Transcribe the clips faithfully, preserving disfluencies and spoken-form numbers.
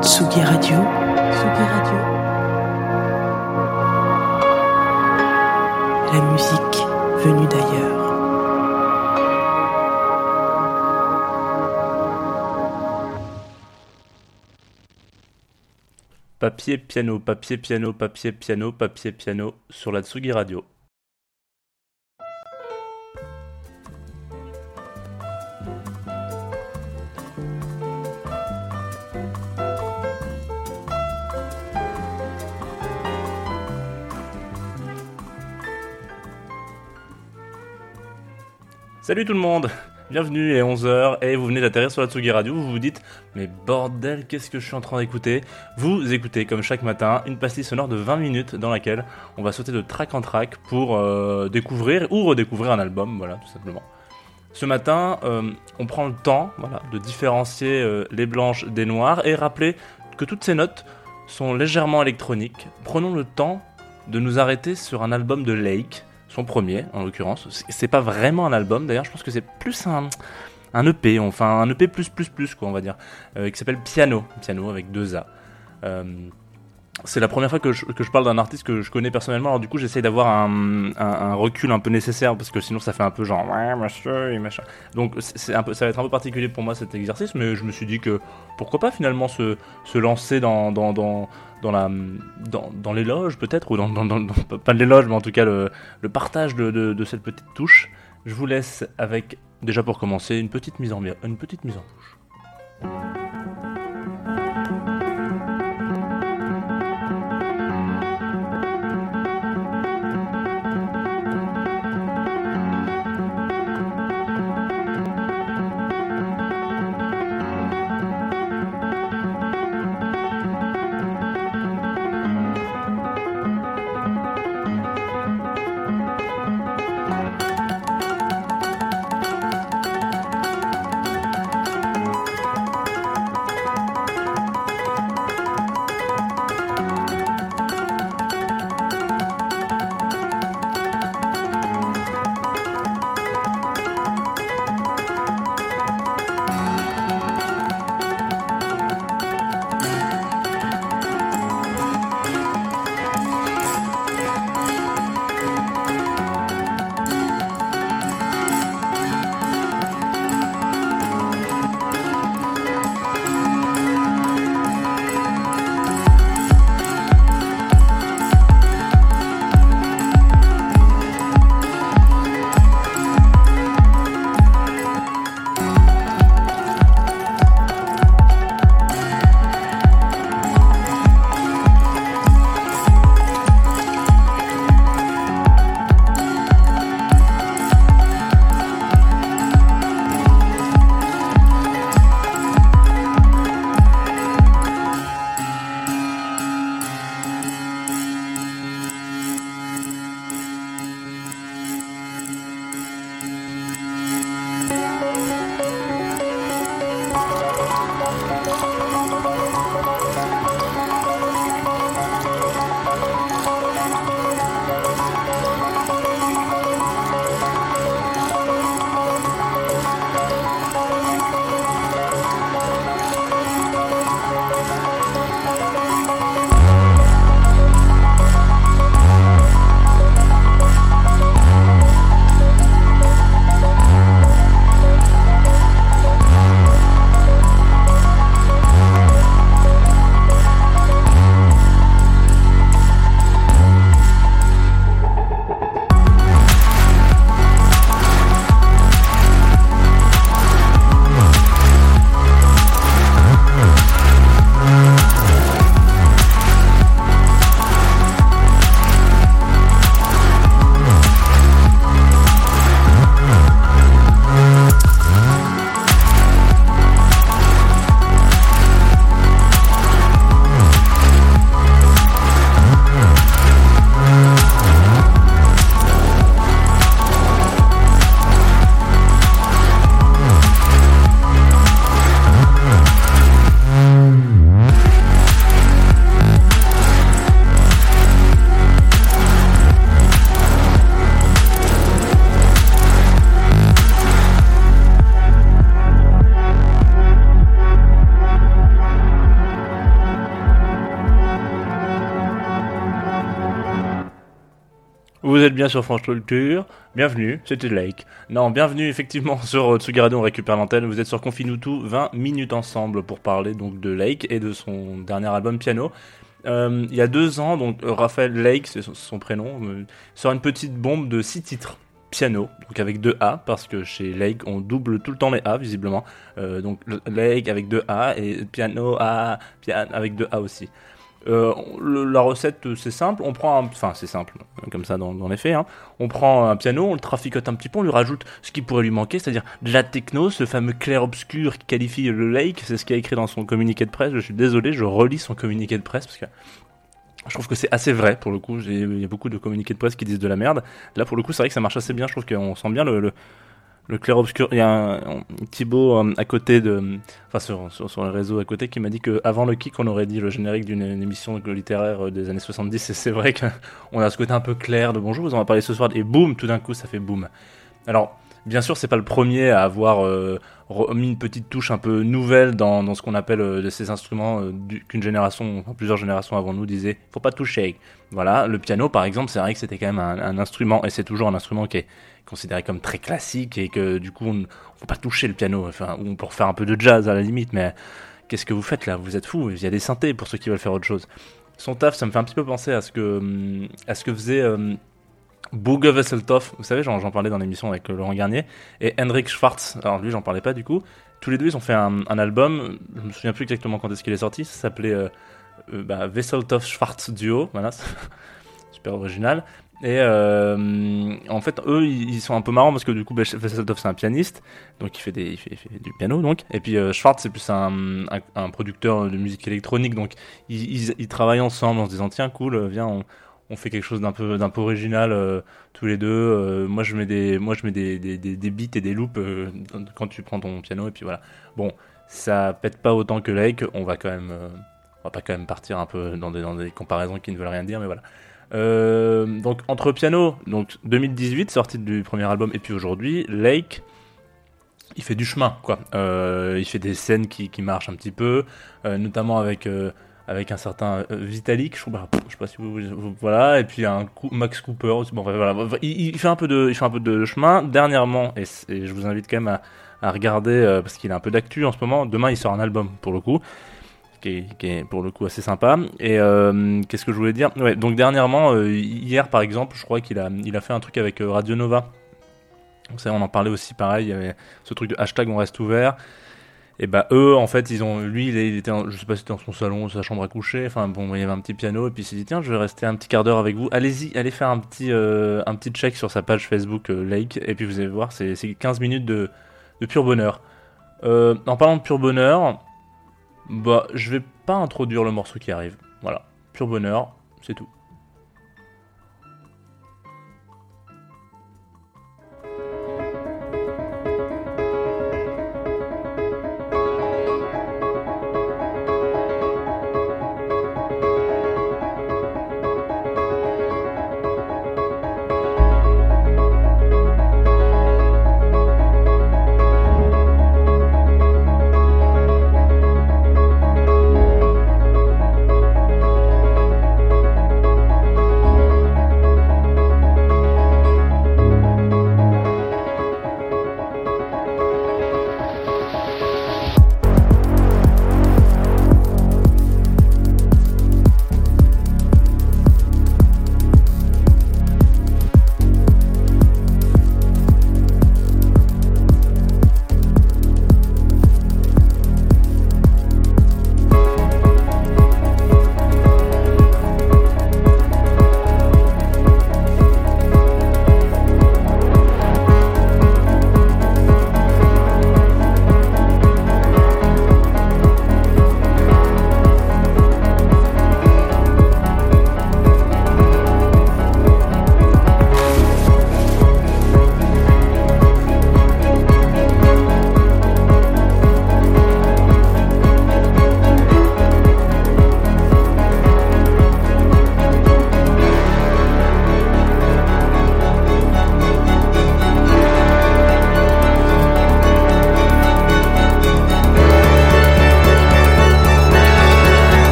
Tsugi Radio. Tsugi Radio. La musique venue d'ailleurs. Papier, piano, papier, piano, papier, piano, papier, piano, sur la Tsugi Radio. Salut tout le monde, bienvenue, il est onze heures et vous venez d'atterrir sur la Tsugi Radio, vous vous dites « Mais bordel, qu'est-ce que je suis en train d'écouter ?» Vous écoutez, comme chaque matin, une pastille sonore de vingt minutes dans laquelle on va sauter de track en track pour euh, découvrir ou redécouvrir un album, voilà, tout simplement. Ce matin, euh, on prend le temps voilà, de différencier euh, les blanches des noires et rappeler que toutes ces notes sont légèrement électroniques. Prenons le temps de nous arrêter sur un album de Lake, son premier, en l'occurrence. C'est pas vraiment un album, d'ailleurs, je pense que c'est plus un, un E P, enfin un E P plus plus plus, quoi, on va dire, euh, qui s'appelle Piano, Piano avec deux A. Euh, c'est la première fois que je, que je parle d'un artiste que je connais personnellement, alors du coup, j'essaye d'avoir un, un, un recul un peu nécessaire, parce que sinon, ça fait un peu genre, ouais, machin, et machin. Donc, c'est un peu, ça va être un peu particulier pour moi, cet exercice, mais je me suis dit que, pourquoi pas, finalement, se, se lancer dans... dans, dans Dans, la, dans, dans l'éloge peut-être, ou dans, dans, dans, dans pas de l'éloge, mais en tout cas le, le partage de, de, de cette petite touche. Je vous laisse avec, déjà pour commencer, une petite mise en, une petite mise en bouche. Vous êtes bien sur France Culture, bienvenue, c'était Lake. Non, bienvenue effectivement sur euh, Tsugi Radio, on récupère l'antenne, vous êtes sur ConfiNoutou, vingt minutes ensemble pour parler donc de Lake et de son dernier album Piano. Euh, il y a deux ans, donc euh, Raphaël Lake, c'est son, son prénom, euh, sort une petite bombe de six titres. Piano, donc avec deux A, parce que chez Lake on double tout le temps les A visiblement, euh, donc Lake avec deux A et piano A, piano avec deux A aussi. Euh, le, la recette c'est simple, on prend, un, enfin c'est simple, comme ça dans, dans les faits, hein. On prend un piano, on le traficote un petit peu, on lui rajoute ce qui pourrait lui manquer, c'est-à-dire de la techno, ce fameux clair-obscur qui qualifie le Lake, c'est ce qu'il a écrit dans son communiqué de presse, je suis désolé, je relis son communiqué de presse parce que... Je trouve que c'est assez vrai, pour le coup. J'ai, il y a beaucoup de communiqués de presse qui disent de la merde. Là, pour le coup, c'est vrai que ça marche assez bien. Je trouve qu'on sent bien le, le, le clair-obscur. Il y a un, un Thibaut euh, à côté de... Enfin, sur, sur, sur le réseau à côté, qui m'a dit qu'avant le kick, on aurait dit le générique d'une émission littéraire des années soixante-dix. Et c'est vrai qu'on a ce côté un peu clair de « Bonjour, vous en avez parlé ce soir ». Et boum, tout d'un coup, ça fait boum. Alors, bien sûr, c'est pas le premier à avoir... Euh, mis une petite touche un peu nouvelle dans, dans ce qu'on appelle euh, ces instruments euh, du, qu'une génération, enfin, plusieurs générations avant nous disaient faut pas toucher. Voilà, le piano par exemple, c'est vrai que c'était quand même un, un instrument, et c'est toujours un instrument qui est considéré comme très classique et que du coup on ne faut pas toucher le piano, enfin, ou on peut refaire un peu de jazz à la limite, mais qu'est-ce que vous faites là, vous êtes fous, il y a des synthés pour ceux qui veulent faire autre chose. Son taf, ça me fait un petit peu penser à ce que, à ce que faisait... Euh, Bouge Wesseltoft, vous savez, j'en, j'en parlais dans l'émission avec Laurent Garnier, et Nochrhc Schwarz, alors lui j'en parlais pas du coup, tous les deux ils ont fait un, un album, je me souviens plus exactement quand est-ce qu'il est sorti, ça s'appelait euh, euh, bah, Wesseltoft Schwarz Duo, voilà, super original, et euh, en fait eux ils, ils sont un peu marrants parce que du coup Wesseltoft c'est un pianiste, donc il fait, des, il fait, il fait du piano donc, et puis euh, Schwarz c'est plus un, un, un producteur de musique électronique, donc ils, ils, ils travaillent ensemble en se disant tiens cool, viens on... On fait quelque chose d'un peu, d'un peu original euh, tous les deux. Euh, moi, je mets des, moi, je mets des, des, des, des beats et des loops euh, quand tu prends ton piano et puis voilà. Bon, ça pète pas autant que Lake. On va quand même, euh, on va pas quand même partir un peu dans des, dans des comparaisons qui ne veulent rien dire, mais voilà. Euh, donc entre piano, donc deux mille dix-huit sortie du premier album et puis aujourd'hui, Lake. Il fait du chemin, quoi. Euh, il fait des scènes qui, qui marchent un petit peu, euh, notamment avec. Euh, avec un certain euh, Vitalik, je, bah, je sais pas si vous, vous voilà, et puis un coup, Max Cooper, bon, voilà, il, il fait un peu de, il fait un peu de chemin dernièrement, et, et je vous invite quand même à, à regarder euh, parce qu'il a un peu d'actu en ce moment. Demain, il sort un album pour le coup, qui est, qui est pour le coup assez sympa. Et euh, qu'est-ce que je voulais dire ? Ouais, donc dernièrement, euh, hier par exemple, je crois qu'il a, il a fait un truc avec euh, Radio Nova. Donc ça, on en parlait aussi, pareil, il y avait ce truc de hashtag on reste ouvert. Et bah eux en fait ils ont lui il était en, je sais pas si c'était dans son salon, sa chambre à coucher, enfin bon il y avait un petit piano et puis il s'est dit tiens je vais rester un petit quart d'heure avec vous, allez-y, allez faire un petit euh, un petit check sur sa page Facebook euh, Lake et puis vous allez voir c'est, c'est quinze minutes de, de pur bonheur. Euh, en parlant de pur bonheur, bah je vais pas introduire le morceau qui arrive, voilà, pur bonheur, c'est tout.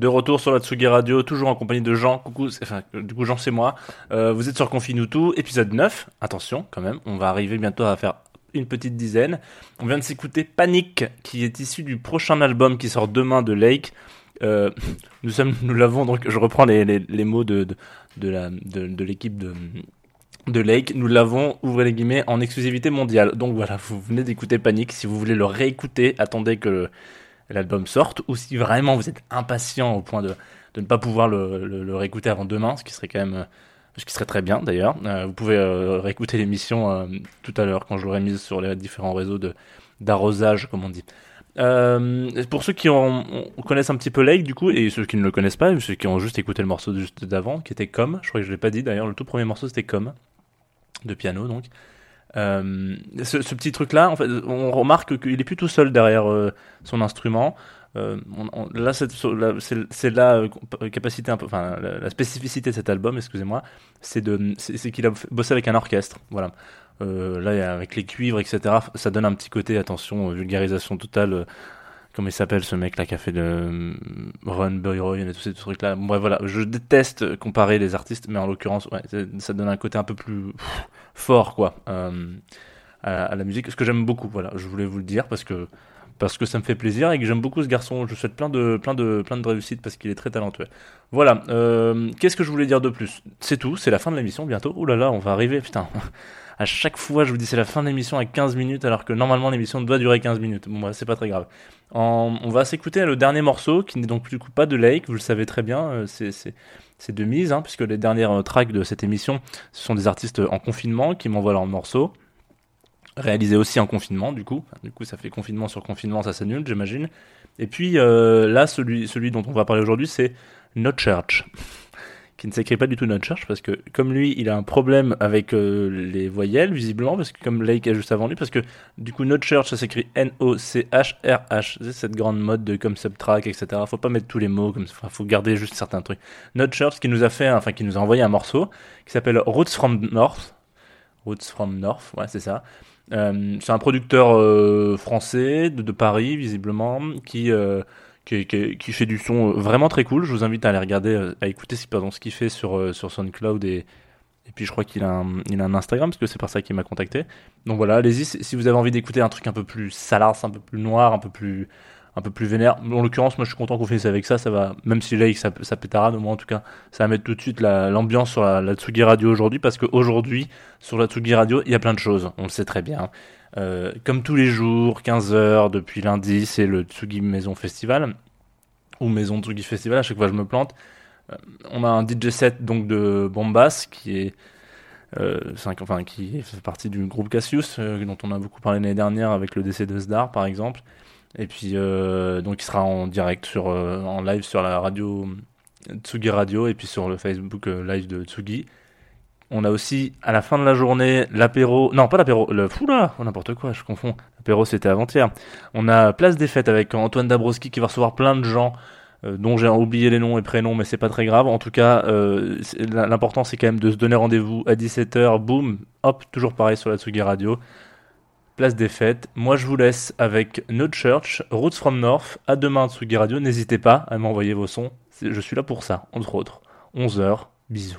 De retour sur la Tsugi Radio, toujours en compagnie de Jean. Coucou, enfin, du coup, Jean, c'est moi. Euh, vous êtes sur ConfiNoutou, épisode neuf. Attention, quand même, on va arriver bientôt à faire une petite dizaine. On vient de s'écouter Panic, qui est issu du prochain album qui sort demain de Lake. Euh, nous sommes, nous l'avons, donc je reprends les, les, les mots de, de, de, la, de, de l'équipe de... de Lake, nous l'avons, ouvrez les guillemets, en exclusivité mondiale. Donc voilà, vous venez d'écouter Panic. Si vous voulez le réécouter, attendez que le, l'album sorte, ou si vraiment vous êtes impatient au point de, de ne pas pouvoir le, le, le réécouter avant demain, ce qui serait quand même, ce qui serait très bien d'ailleurs. Euh, vous pouvez euh, réécouter l'émission euh, tout à l'heure quand je l'aurai mise sur les différents réseaux de, d'arrosage, comme on dit. Euh, pour ceux qui ont, on connaissent un petit peu Lake du coup, et ceux qui ne le connaissent pas, ceux qui ont juste écouté le morceau juste d'avant, qui était Comme, je crois que je l'ai pas dit d'ailleurs, le tout premier morceau c'était Comme. De piano donc euh, ce, ce petit truc là en fait on remarque qu'il est plus tout seul derrière euh, son instrument euh, on, on, là c'est, c'est, c'est la euh, capacité un peu, enfin la, la spécificité de cet album excusez-moi c'est, de, c'est, c'est qu'il a bossé avec un orchestre voilà euh, là avec les cuivres etc ça donne un petit côté attention vulgarisation totale euh, comment il s'appelle ce mec là qui a fait le Run Boy Run et tous ces trucs là. Bref voilà, je déteste comparer les artistes, mais en l'occurrence, ouais, ça donne un côté un peu plus fort quoi euh, à, à la musique. Ce que j'aime beaucoup, voilà, je voulais vous le dire parce que parce que ça me fait plaisir et que j'aime beaucoup ce garçon. Je souhaite plein de plein de plein de réussites parce qu'il est très talentueux. Voilà, euh, qu'est-ce que je voulais dire de plus ? C'est tout, c'est la fin de l'émission bientôt. Ouh là là, on va arriver, putain. À chaque fois, je vous dis c'est la fin de l'émission à quinze minutes, alors que normalement l'émission doit durer quinze minutes. Bon, bah, c'est pas très grave. En, on va s'écouter le dernier morceau, qui n'est donc du coup pas de Lake, vous le savez très bien, euh, c'est, c'est, c'est de mise, hein, puisque les dernières euh, tracks de cette émission, ce sont des artistes en confinement qui m'envoient leurs morceaux, réalisés aussi en confinement, du coup. Enfin, du coup, ça fait confinement sur confinement, ça s'annule, j'imagine. Et puis euh, là, celui, celui dont on va parler aujourd'hui, c'est No Church. Qui ne s'écrit pas du tout No Church, parce que comme lui, il a un problème avec euh, les voyelles, visiblement, parce que comme Lake est juste avant lui, parce que du coup, No Church, ça s'écrit N O C H R H, c'est cette grande mode de comme subtract, et cetera. Faut pas mettre tous les mots, comme ça, faut garder juste certains trucs. No Church, qui nous a fait, enfin, qui nous a envoyé un morceau, qui s'appelle Roots from North, Roots from North, ouais, c'est ça. Euh, c'est un producteur euh, français, de, de Paris, visiblement, qui... Euh, Qui, qui, qui fait du son vraiment très cool. Je vous invite à aller regarder, à écouter pardon, ce qu'il fait sur, sur SoundCloud et, et puis je crois qu'il a un, il a un Instagram parce que c'est par ça qu'il m'a contacté. Donc voilà, allez-y si vous avez envie d'écouter un truc un peu plus salace, un peu plus noir, un peu plus, un peu plus vénère. En l'occurrence, moi je suis content qu'on finisse avec ça. Ça va, même si Lake ça, ça pétarade, au moins en tout cas, ça va mettre tout de suite la, l'ambiance sur la, la Tsugi Radio aujourd'hui parce qu'aujourd'hui, sur la Tsugi Radio, il y a plein de choses. On le sait très bien. Euh, comme tous les jours, quinze heures depuis lundi, c'est le Tsugi Maison Festival ou Maison Tsugi Festival, à chaque fois je me plante. Euh, on a un D J set donc de Bombas qui est euh, cinq, enfin qui fait partie du groupe Cassius euh, dont on a beaucoup parlé l'année dernière avec le décès de Zdar par exemple. Et puis euh, donc il sera en direct sur euh, en live sur la radio Tsugi Radio et puis sur le Facebook euh, live de Tsugi. On a aussi, à la fin de la journée, l'apéro... Non, pas l'apéro, le fou là oh, n'importe quoi, je confonds. L'apéro, c'était avant-hier. On a Place des Fêtes avec Antoine Dabrowski qui va recevoir plein de gens euh, dont j'ai oublié les noms et prénoms, mais c'est pas très grave. En tout cas, euh, c'est, l'important, c'est quand même de se donner rendez-vous à dix-sept heures. Boum, hop, toujours pareil sur la Tsugi Radio. Place des Fêtes. Moi, je vous laisse avec No Church, Roots from North. À demain, Tsugi Radio. N'hésitez pas à m'envoyer vos sons. C'est, je suis là pour ça, entre autres. onze heures, bisous.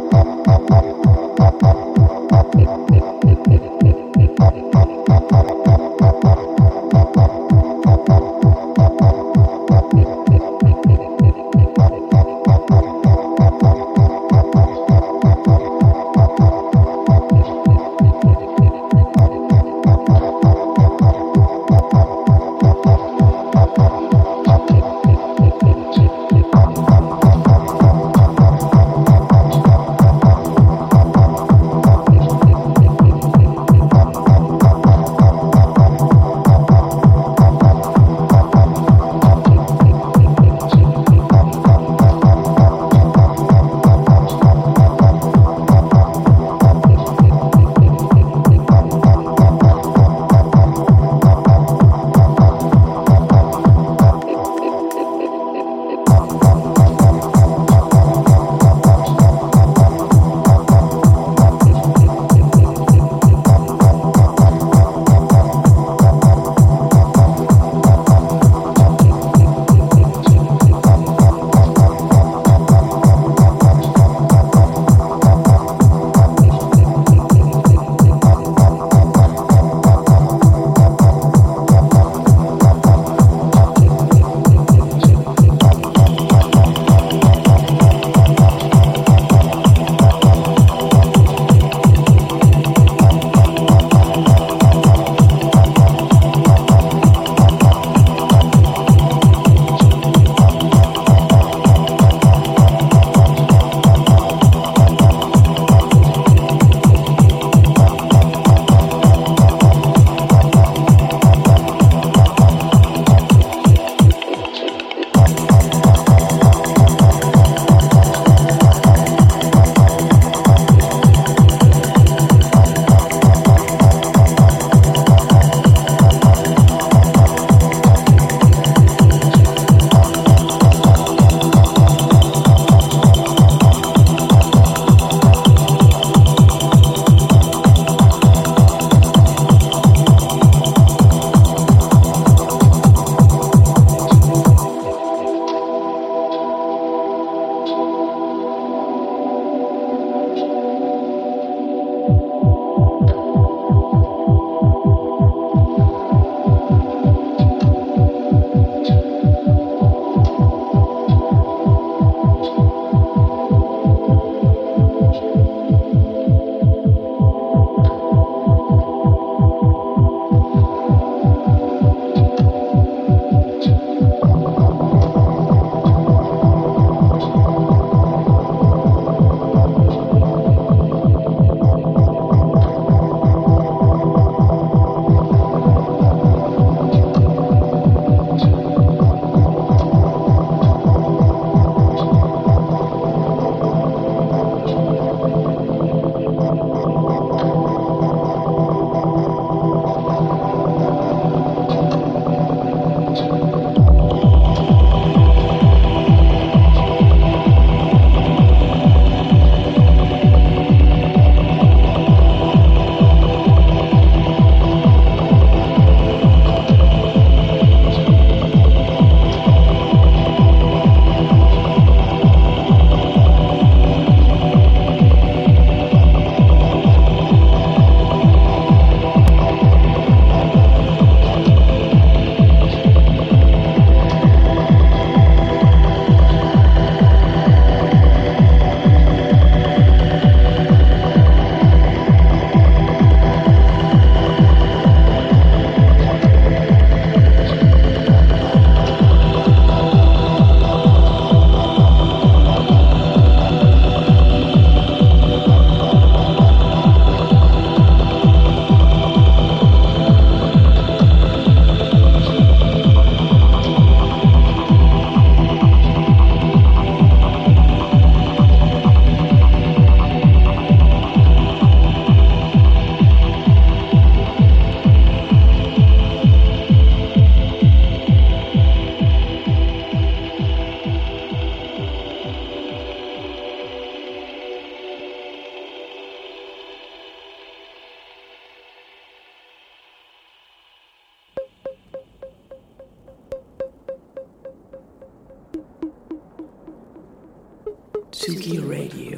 Tsugi Radio.